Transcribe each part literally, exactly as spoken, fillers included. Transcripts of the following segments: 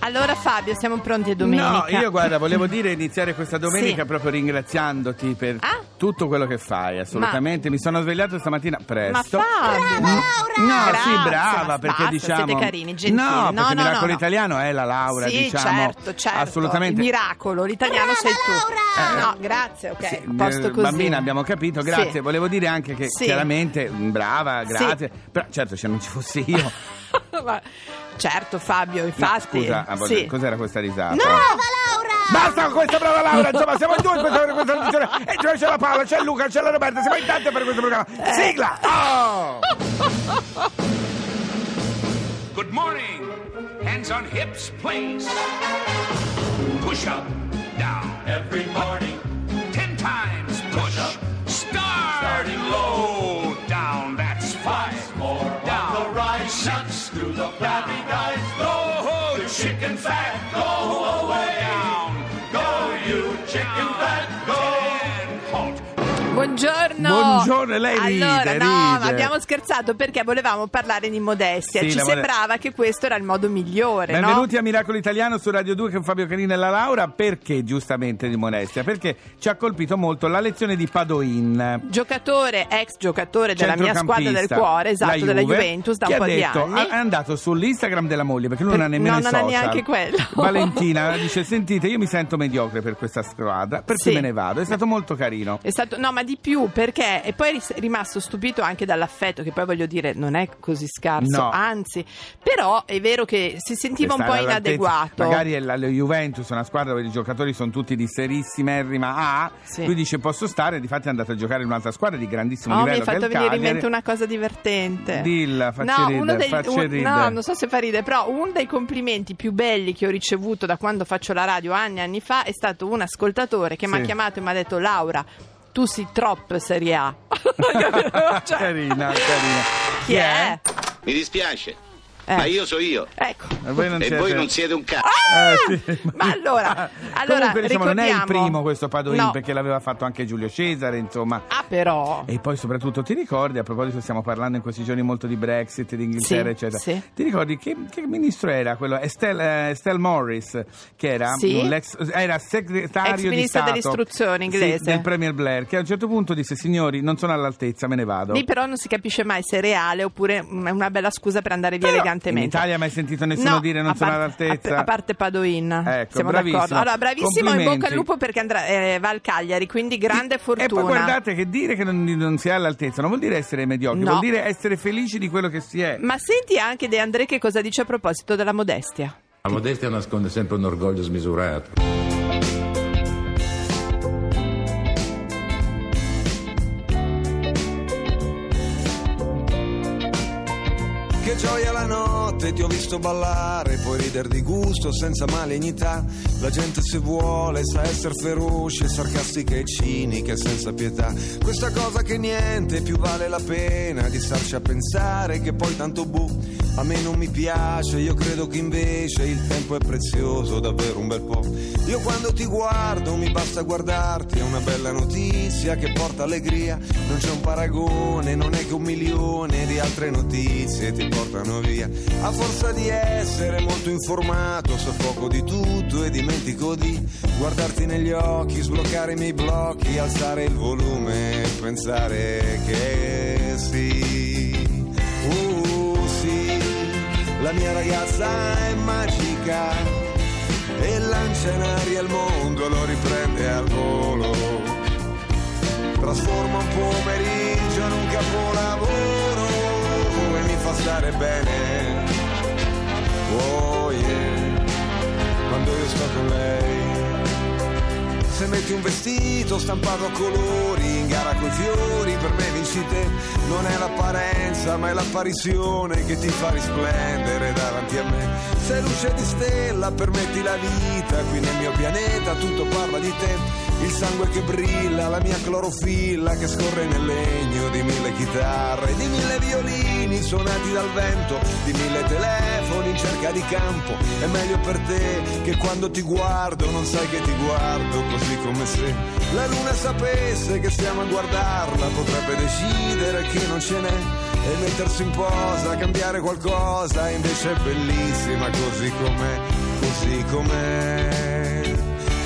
Allora Fabio, siamo pronti a domenica? No, io guarda, volevo dire iniziare questa domenica sì. proprio ringraziandoti per ah? tutto quello che fai, assolutamente. Ma... mi sono svegliato stamattina presto. Ma Fabio! Brava Laura! No, grazie, sì, brava, perché spazio, diciamo... siete carini, gentili. No, no, perché no, Miracolo no, Italiano no. è la Laura, sì, diciamo. Sì, certo, certo. Assolutamente. Miracolo, l'italiano brava sei tu. Laura! Eh, no, grazie, ok, sì, posto così. Bambina, abbiamo capito, grazie. Sì. Volevo dire anche che sì. chiaramente, brava, grazie. Sì. Però certo, se non ci fossi io... Ma... certo Fabio, infatti no, scusa, ah, voglio... sì. cos'era questa risata? No, Laura! Basta con questa brava Laura, insomma siamo due in questa edizione e cioè c'è la Paola, c'è Luca, c'è la Roberta, siamo in tanti per questo programma. eh. Sigla! Oh! Good morning, hands on hips please, push up, down, every morning, ten times push, push up, starting low, down, that's five, more down, on the right, shuts through the flabby guys, go, oh, chicken fat, go away, down, go, you chicken fat, go, halt. Buongiorno. Buongiorno, lei ride, allora, no, ride. Abbiamo scherzato perché volevamo parlare di modestia. Sì, ci sembrava che questo era il modo migliore. Benvenuti no? a Miracolo Italiano su Radio due con Fabio Carinci e la Laura. Perché giustamente di modestia? Perché ci ha colpito molto la lezione di Padoin, giocatore, ex giocatore della mia squadra del cuore, esatto, Juve, della Juventus, da un po' di anni. È andato sull'Instagram della moglie perché lui per, non ha nemmeno non i social. Non ha neanche quello. Valentina dice: sentite, io mi sento mediocre per questa squadra, perché sì. me ne vado. È stato molto carino. È stato, no, ma di più, perché e poi è rimasto stupito anche dall'affetto, che poi voglio dire non è così scarso, no. anzi, però è vero che si sentiva un po' inadeguato, magari la Juventus è una squadra dove i giocatori sono tutti di serissimissima A, sì. lui dice posso stare, difatti è andato a giocare in un'altra squadra di grandissimo oh, livello del Cagliari. Mi hai fatto venire Cagliari. In mente una cosa divertente, dilla, faccia no, ridere, faccia ridere. No, non so se fa ridere, però uno dei complimenti più belli che ho ricevuto da quando faccio la radio anni e anni fa è stato un ascoltatore che sì. mi ha chiamato e mi ha detto: Laura, tu sei troppo Serie A. Cioè... carina, carina. Chi è? Mi dispiace, eh. ma io so io. Ecco. E voi non, e siete... voi non siete un cazzo. Ah! Eh, sì. Ma allora, allora comunque, diciamo, ricordiamo... non è il primo questo Padoin, no. perché l'aveva fatto anche Giulio Cesare, insomma. Ah, però. E poi soprattutto ti ricordi, a proposito stiamo parlando in questi giorni molto di Brexit, di Inghilterra, sì, eccetera. Sì. Ti ricordi che, che ministro era quello? Estelle, eh, Estelle Morris, che era, sì. l'ex, era segretario Ex di Stato dell'istruzione inglese, sì, del Premier Blair, che a un certo punto disse: signori, non sono all'altezza, me ne vado. Lì però non si capisce mai se è reale oppure è una bella scusa per andare via però, elegantemente. In Italia mai sentito nessuno no, dire non sono parte, all'altezza? A parte Padoin, ecco, siamo bravissimo. d'accordo. Allora, bravissimo, in bocca al lupo perché andrà, eh, va al Cagliari, quindi grande sì. fortuna. E poi guardate che dire che non, non si è all'altezza non vuol dire essere mediocri, no. vuol dire essere felici di quello che si è. Ma senti anche De André che cosa dice a proposito della modestia. La modestia nasconde sempre un orgoglio smisurato. Che gioia la notte, ti ho visto ballare, puoi ridere di gusto senza malignità. La gente se vuole sa essere feroce, sarcastica e cinica e senza pietà. Questa cosa che niente più vale la pena di starci a pensare che poi tanto buh. A me non mi piace, io credo che invece il tempo è prezioso, davvero un bel po'. Io quando ti guardo mi basta guardarti, è una bella notizia che porta allegria. Non c'è un paragone, non è che un milione di altre notizie ti portano via. A forza di essere molto informato, soffoco di tutto e dimentico di guardarti negli occhi, sbloccare i miei blocchi, alzare il volume, pensare che sì. La mia ragazza è magica e lancia in aria il mondo, lo riprende al volo. Trasforma un pomeriggio in un capolavoro e mi fa stare bene. Oh yeah, quando io sto con lei. Se metti un vestito stampato a colori, in gara coi fiori, per me vinci te. Non è l'apparenza ma è l'apparizione che ti fa risplendere davanti a me. Sei luce di stella, permetti la vita, qui nel mio pianeta tutto parla di te. Il sangue che brilla, la mia clorofilla che scorre nel legno di mille chitarre, di mille violini suonati dal vento, di mille telefoni in cerca di campo. È meglio per te che quando ti guardo non sai che ti guardo, così come se la luna sapesse che stiamo a guardarla, potrebbe decidere che non ce n'è. e mettersi in posa, cambiare qualcosa, invece è bellissima così com'è, così com'è,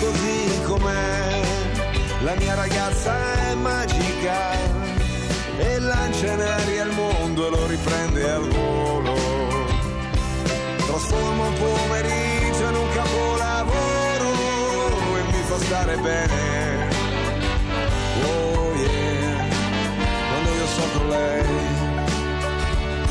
così com'è. La mia ragazza è magica e lancia in aria il mondo e lo riprende al volo. Trasforma un pomeriggio in un capolavoro e mi fa stare bene. Oh yeah, quando io sto con lei.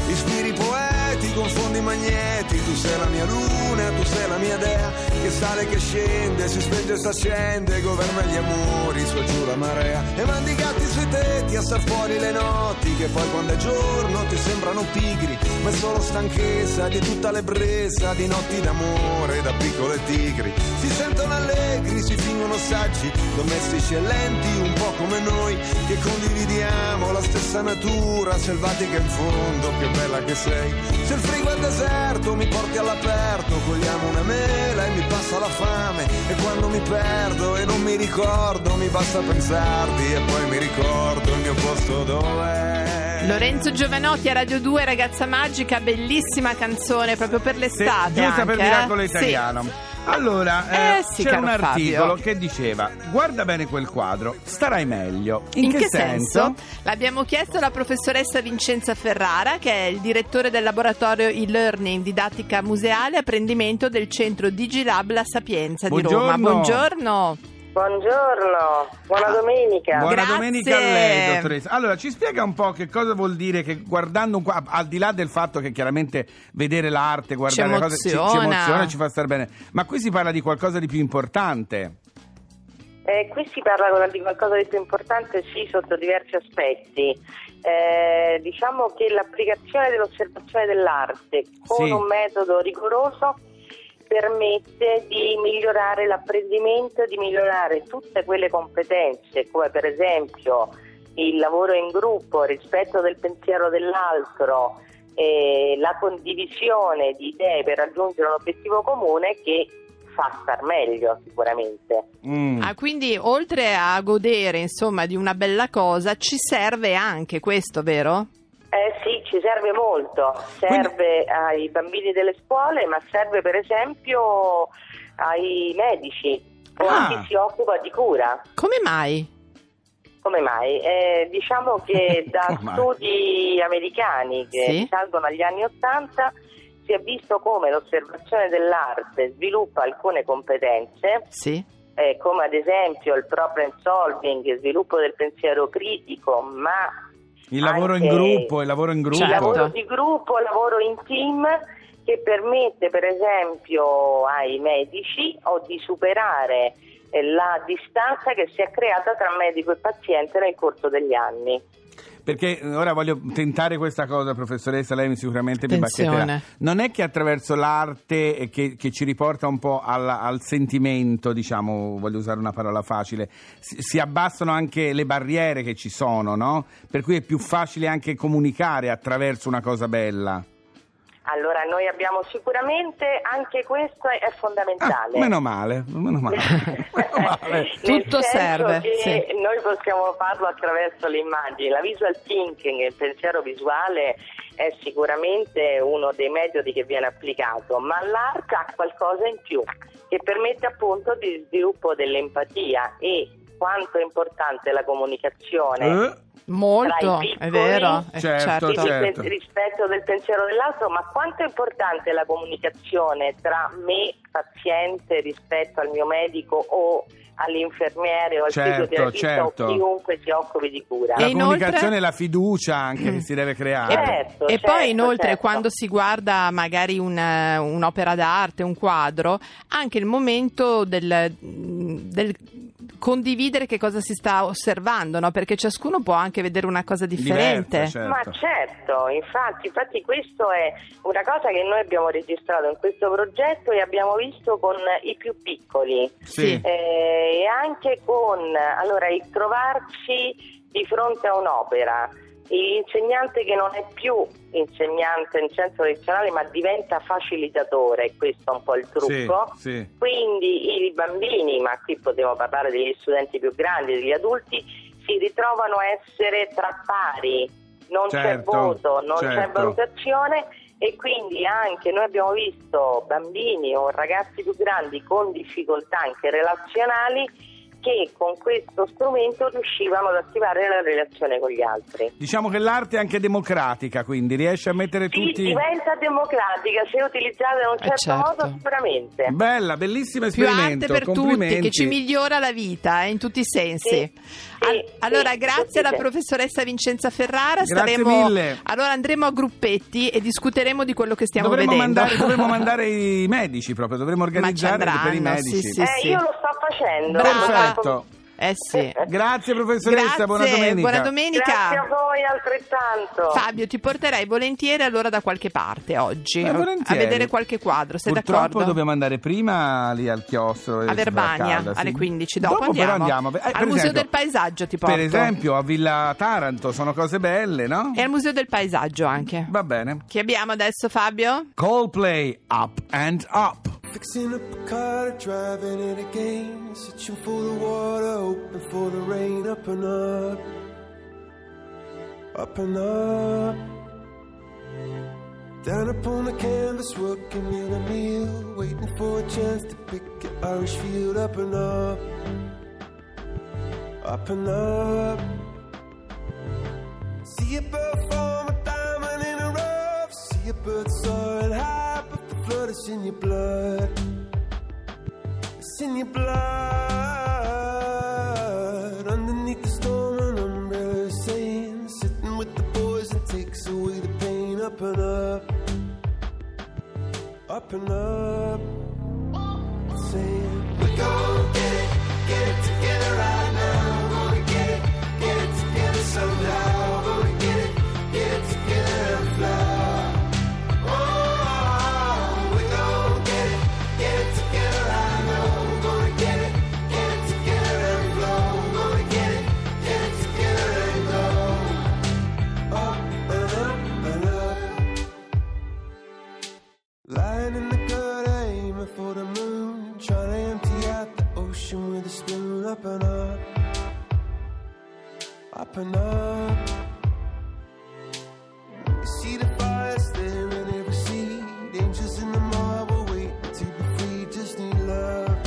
Ispiri poeti, confondi magneti, tu sei la mia luna, tu sei la mia dea, che sale, che scende, si spegne e si accende, governa gli amori, su e giù la marea, e mandi i gatti sui tetti a star fuori le notti, che poi quando è giorno ti sembrano pigri, ma è solo stanchezza di tutta l'ebbrezza, di notti d'amore da piccole tigri, si sentono allegri, si fingono saggi, domestici e lenti, un po' come noi, che condividiamo la stessa natura, selvatica in fondo, che bella che sei. Se il frigo è deserto mi porti all'aperto, cogliamo una mela e mi passa la fame, e quando mi perdo e non mi ricordo, mi basta pensarti e poi mi ricordo il mio posto dov'è. Lorenzo Jovanotti a Radio due, Ragazza Magica, bellissima canzone proprio per l'estate, giusta per Miracolo Italiano. Sì. Allora, eh, sì, c'era un articolo, Fabio, che diceva: guarda bene quel quadro, starai meglio. In, in che, che senso? senso? L'abbiamo chiesto alla professoressa Vincenza Ferrara, che è il direttore del laboratorio e-learning, didattica museale e apprendimento del centro DigiLab La Sapienza. Buongiorno. Di Roma. Buongiorno. Buongiorno, buona domenica. Buona Grazie. domenica a lei, dottoressa. Allora, ci spiega un po' che cosa vuol dire che guardando un quadro, al di là del fatto che chiaramente vedere l'arte, guardare le cose ci, ci emoziona, ci fa star bene, ma qui si parla di qualcosa di più importante. Eh, qui si parla di qualcosa di più importante, sì, sotto diversi aspetti. Eh, diciamo che l'applicazione dell'osservazione dell'arte con sì. un metodo rigoroso permette di migliorare l'apprendimento, di migliorare tutte quelle competenze, come per esempio il lavoro in gruppo, il rispetto del pensiero dell'altro, eh, la condivisione di idee per raggiungere un obiettivo comune, che fa star meglio sicuramente. Mm. Ah, quindi oltre a godere, insomma, di una bella cosa, ci serve anche questo, vero? Eh sì, ci serve molto, serve Quindi... ai bambini delle scuole, ma serve per esempio ai medici o ah. a chi si occupa di cura. Come mai? Come mai? Eh, diciamo che da studi americani che sì? risalgono agli anni Ottanta si è visto come l'osservazione dell'arte sviluppa alcune competenze, sì. eh, come ad esempio il problem solving, il sviluppo del pensiero critico, ma il lavoro anche in gruppo, il lavoro in gruppo. Il lavoro di gruppo, il lavoro in team, che permette per esempio ai medici o di superare la distanza che si è creata tra medico e paziente nel corso degli anni. Perché ora voglio tentare questa cosa, professoressa, lei sicuramente Attenzione. mi bacchetterà. Non è che attraverso l'arte che, che ci riporta un po' al, al sentimento, diciamo, voglio usare una parola facile, si, si abbassano anche le barriere che ci sono, no? Per cui è più facile anche comunicare attraverso una cosa bella. Allora, noi abbiamo sicuramente, anche questo è fondamentale. Ah, meno male, meno male. meno male. Tutto serve. Che sì. Noi possiamo farlo attraverso le immagini. La visual thinking, il pensiero visuale, è sicuramente uno dei metodi che viene applicato, ma l'arte ha qualcosa in più che permette appunto di sviluppo dell'empatia, e quanto è importante la comunicazione. Eh? Molto, piccoli, è vero, certo, il certo. rispetto del pensiero dell'altro, ma quanto è importante la comunicazione tra me, paziente, rispetto al mio medico o all'infermiere o al certo, fisioterapista certo. o chiunque si occupi di cura. La e comunicazione e inoltre... la fiducia anche che si deve creare. Certo, e certo, poi inoltre certo. quando si guarda magari una, un'opera d'arte, un quadro, anche il momento del, del condividere che cosa si sta osservando, no? Perché ciascuno può anche vedere una cosa differente. Diverso, certo. Ma certo, infatti, infatti questo è una cosa che noi abbiamo registrato in questo progetto e abbiamo visto con i più piccoli. Sì. Eh, E anche con, allora, il trovarci di fronte a un'opera, l'insegnante che non è più insegnante in senso tradizionale, ma diventa facilitatore, questo è un po' il trucco, sì, sì. Quindi i bambini, ma qui potremmo parlare degli studenti più grandi, degli adulti, si ritrovano a essere tra pari, non certo, c'è voto, non certo. c'è valutazione, e quindi anche noi abbiamo visto bambini o ragazzi più grandi con difficoltà anche relazionali che con questo strumento riuscivano ad attivare la relazione con gli altri. Diciamo che l'arte è anche democratica, quindi riesce a mettere sì, tutti... Sì, diventa democratica, se utilizzata in un certo, eh certo. modo sicuramente. Bella, bellissimo esperimento, complimenti. Più arte per tutti, che ci migliora la vita, eh, in tutti i sensi. Sì, sì, All- sì, allora, sì, grazie alla professoressa Vincenza Ferrara. Grazie staremo... mille. Allora andremo a gruppetti e discuteremo di quello che stiamo dovremmo vedendo. Mandare, dovremmo mandare i medici proprio, dovremmo organizzare per i medici. Sì, sì, eh, sì. Io lo sto facendo. Brava. Eh sì. Grazie professoressa, grazie, buona domenica. Buona domenica. Grazie a voi altrettanto. Fabio, ti porterei volentieri allora da qualche parte oggi a vedere qualche quadro, sei purtroppo d'accordo? Purtroppo dobbiamo andare prima lì al chiostro a Verbania sì. alle quindici, dopo, dopo andiamo, andiamo. Eh, al esempio, Museo del Paesaggio ti porto. Per esempio a Villa Taranto, sono cose belle, no? E al Museo del Paesaggio anche. Va bene. Che abbiamo adesso, Fabio? Coldplay, Up and Up. Fixing up a car, driving it again, searching for the water, hoping for the rain. Up and up, up and up. Down upon the canvas, working in a meal, waiting for a chance to pick an Irish field. Up and up, up and up. See a bird form a diamond in a rough, see a bird soaring high. Blood is in your blood, it's in your blood. Underneath the storm an umbrella is saying, sitting with the boys and takes away the pain. Up and up, up and up. It's saying we're gonna get it, get it together right now. Gonna get it, get it together somehow. Gonna get it, get it together and fly. Up and up, up and up. You see the fire staring in every seed. Angels in the marble waiting to be free. Just need love,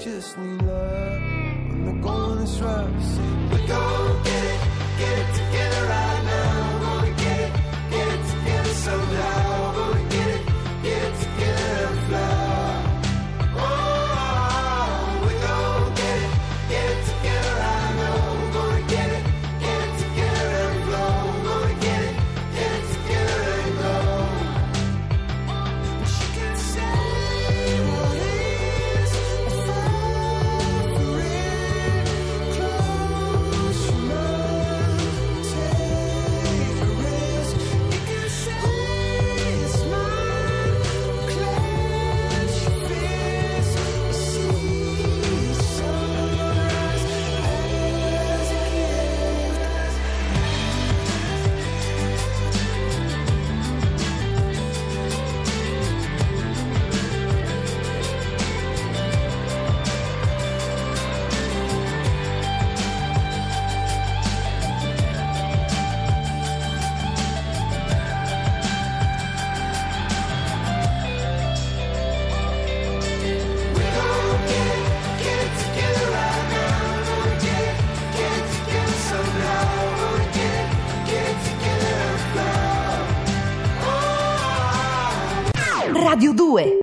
just need love. When the going is rough, say we're gonna get it, get it together right now. We're gonna get it, get it together somehow. We're gonna get it, get it together and fly. Radio due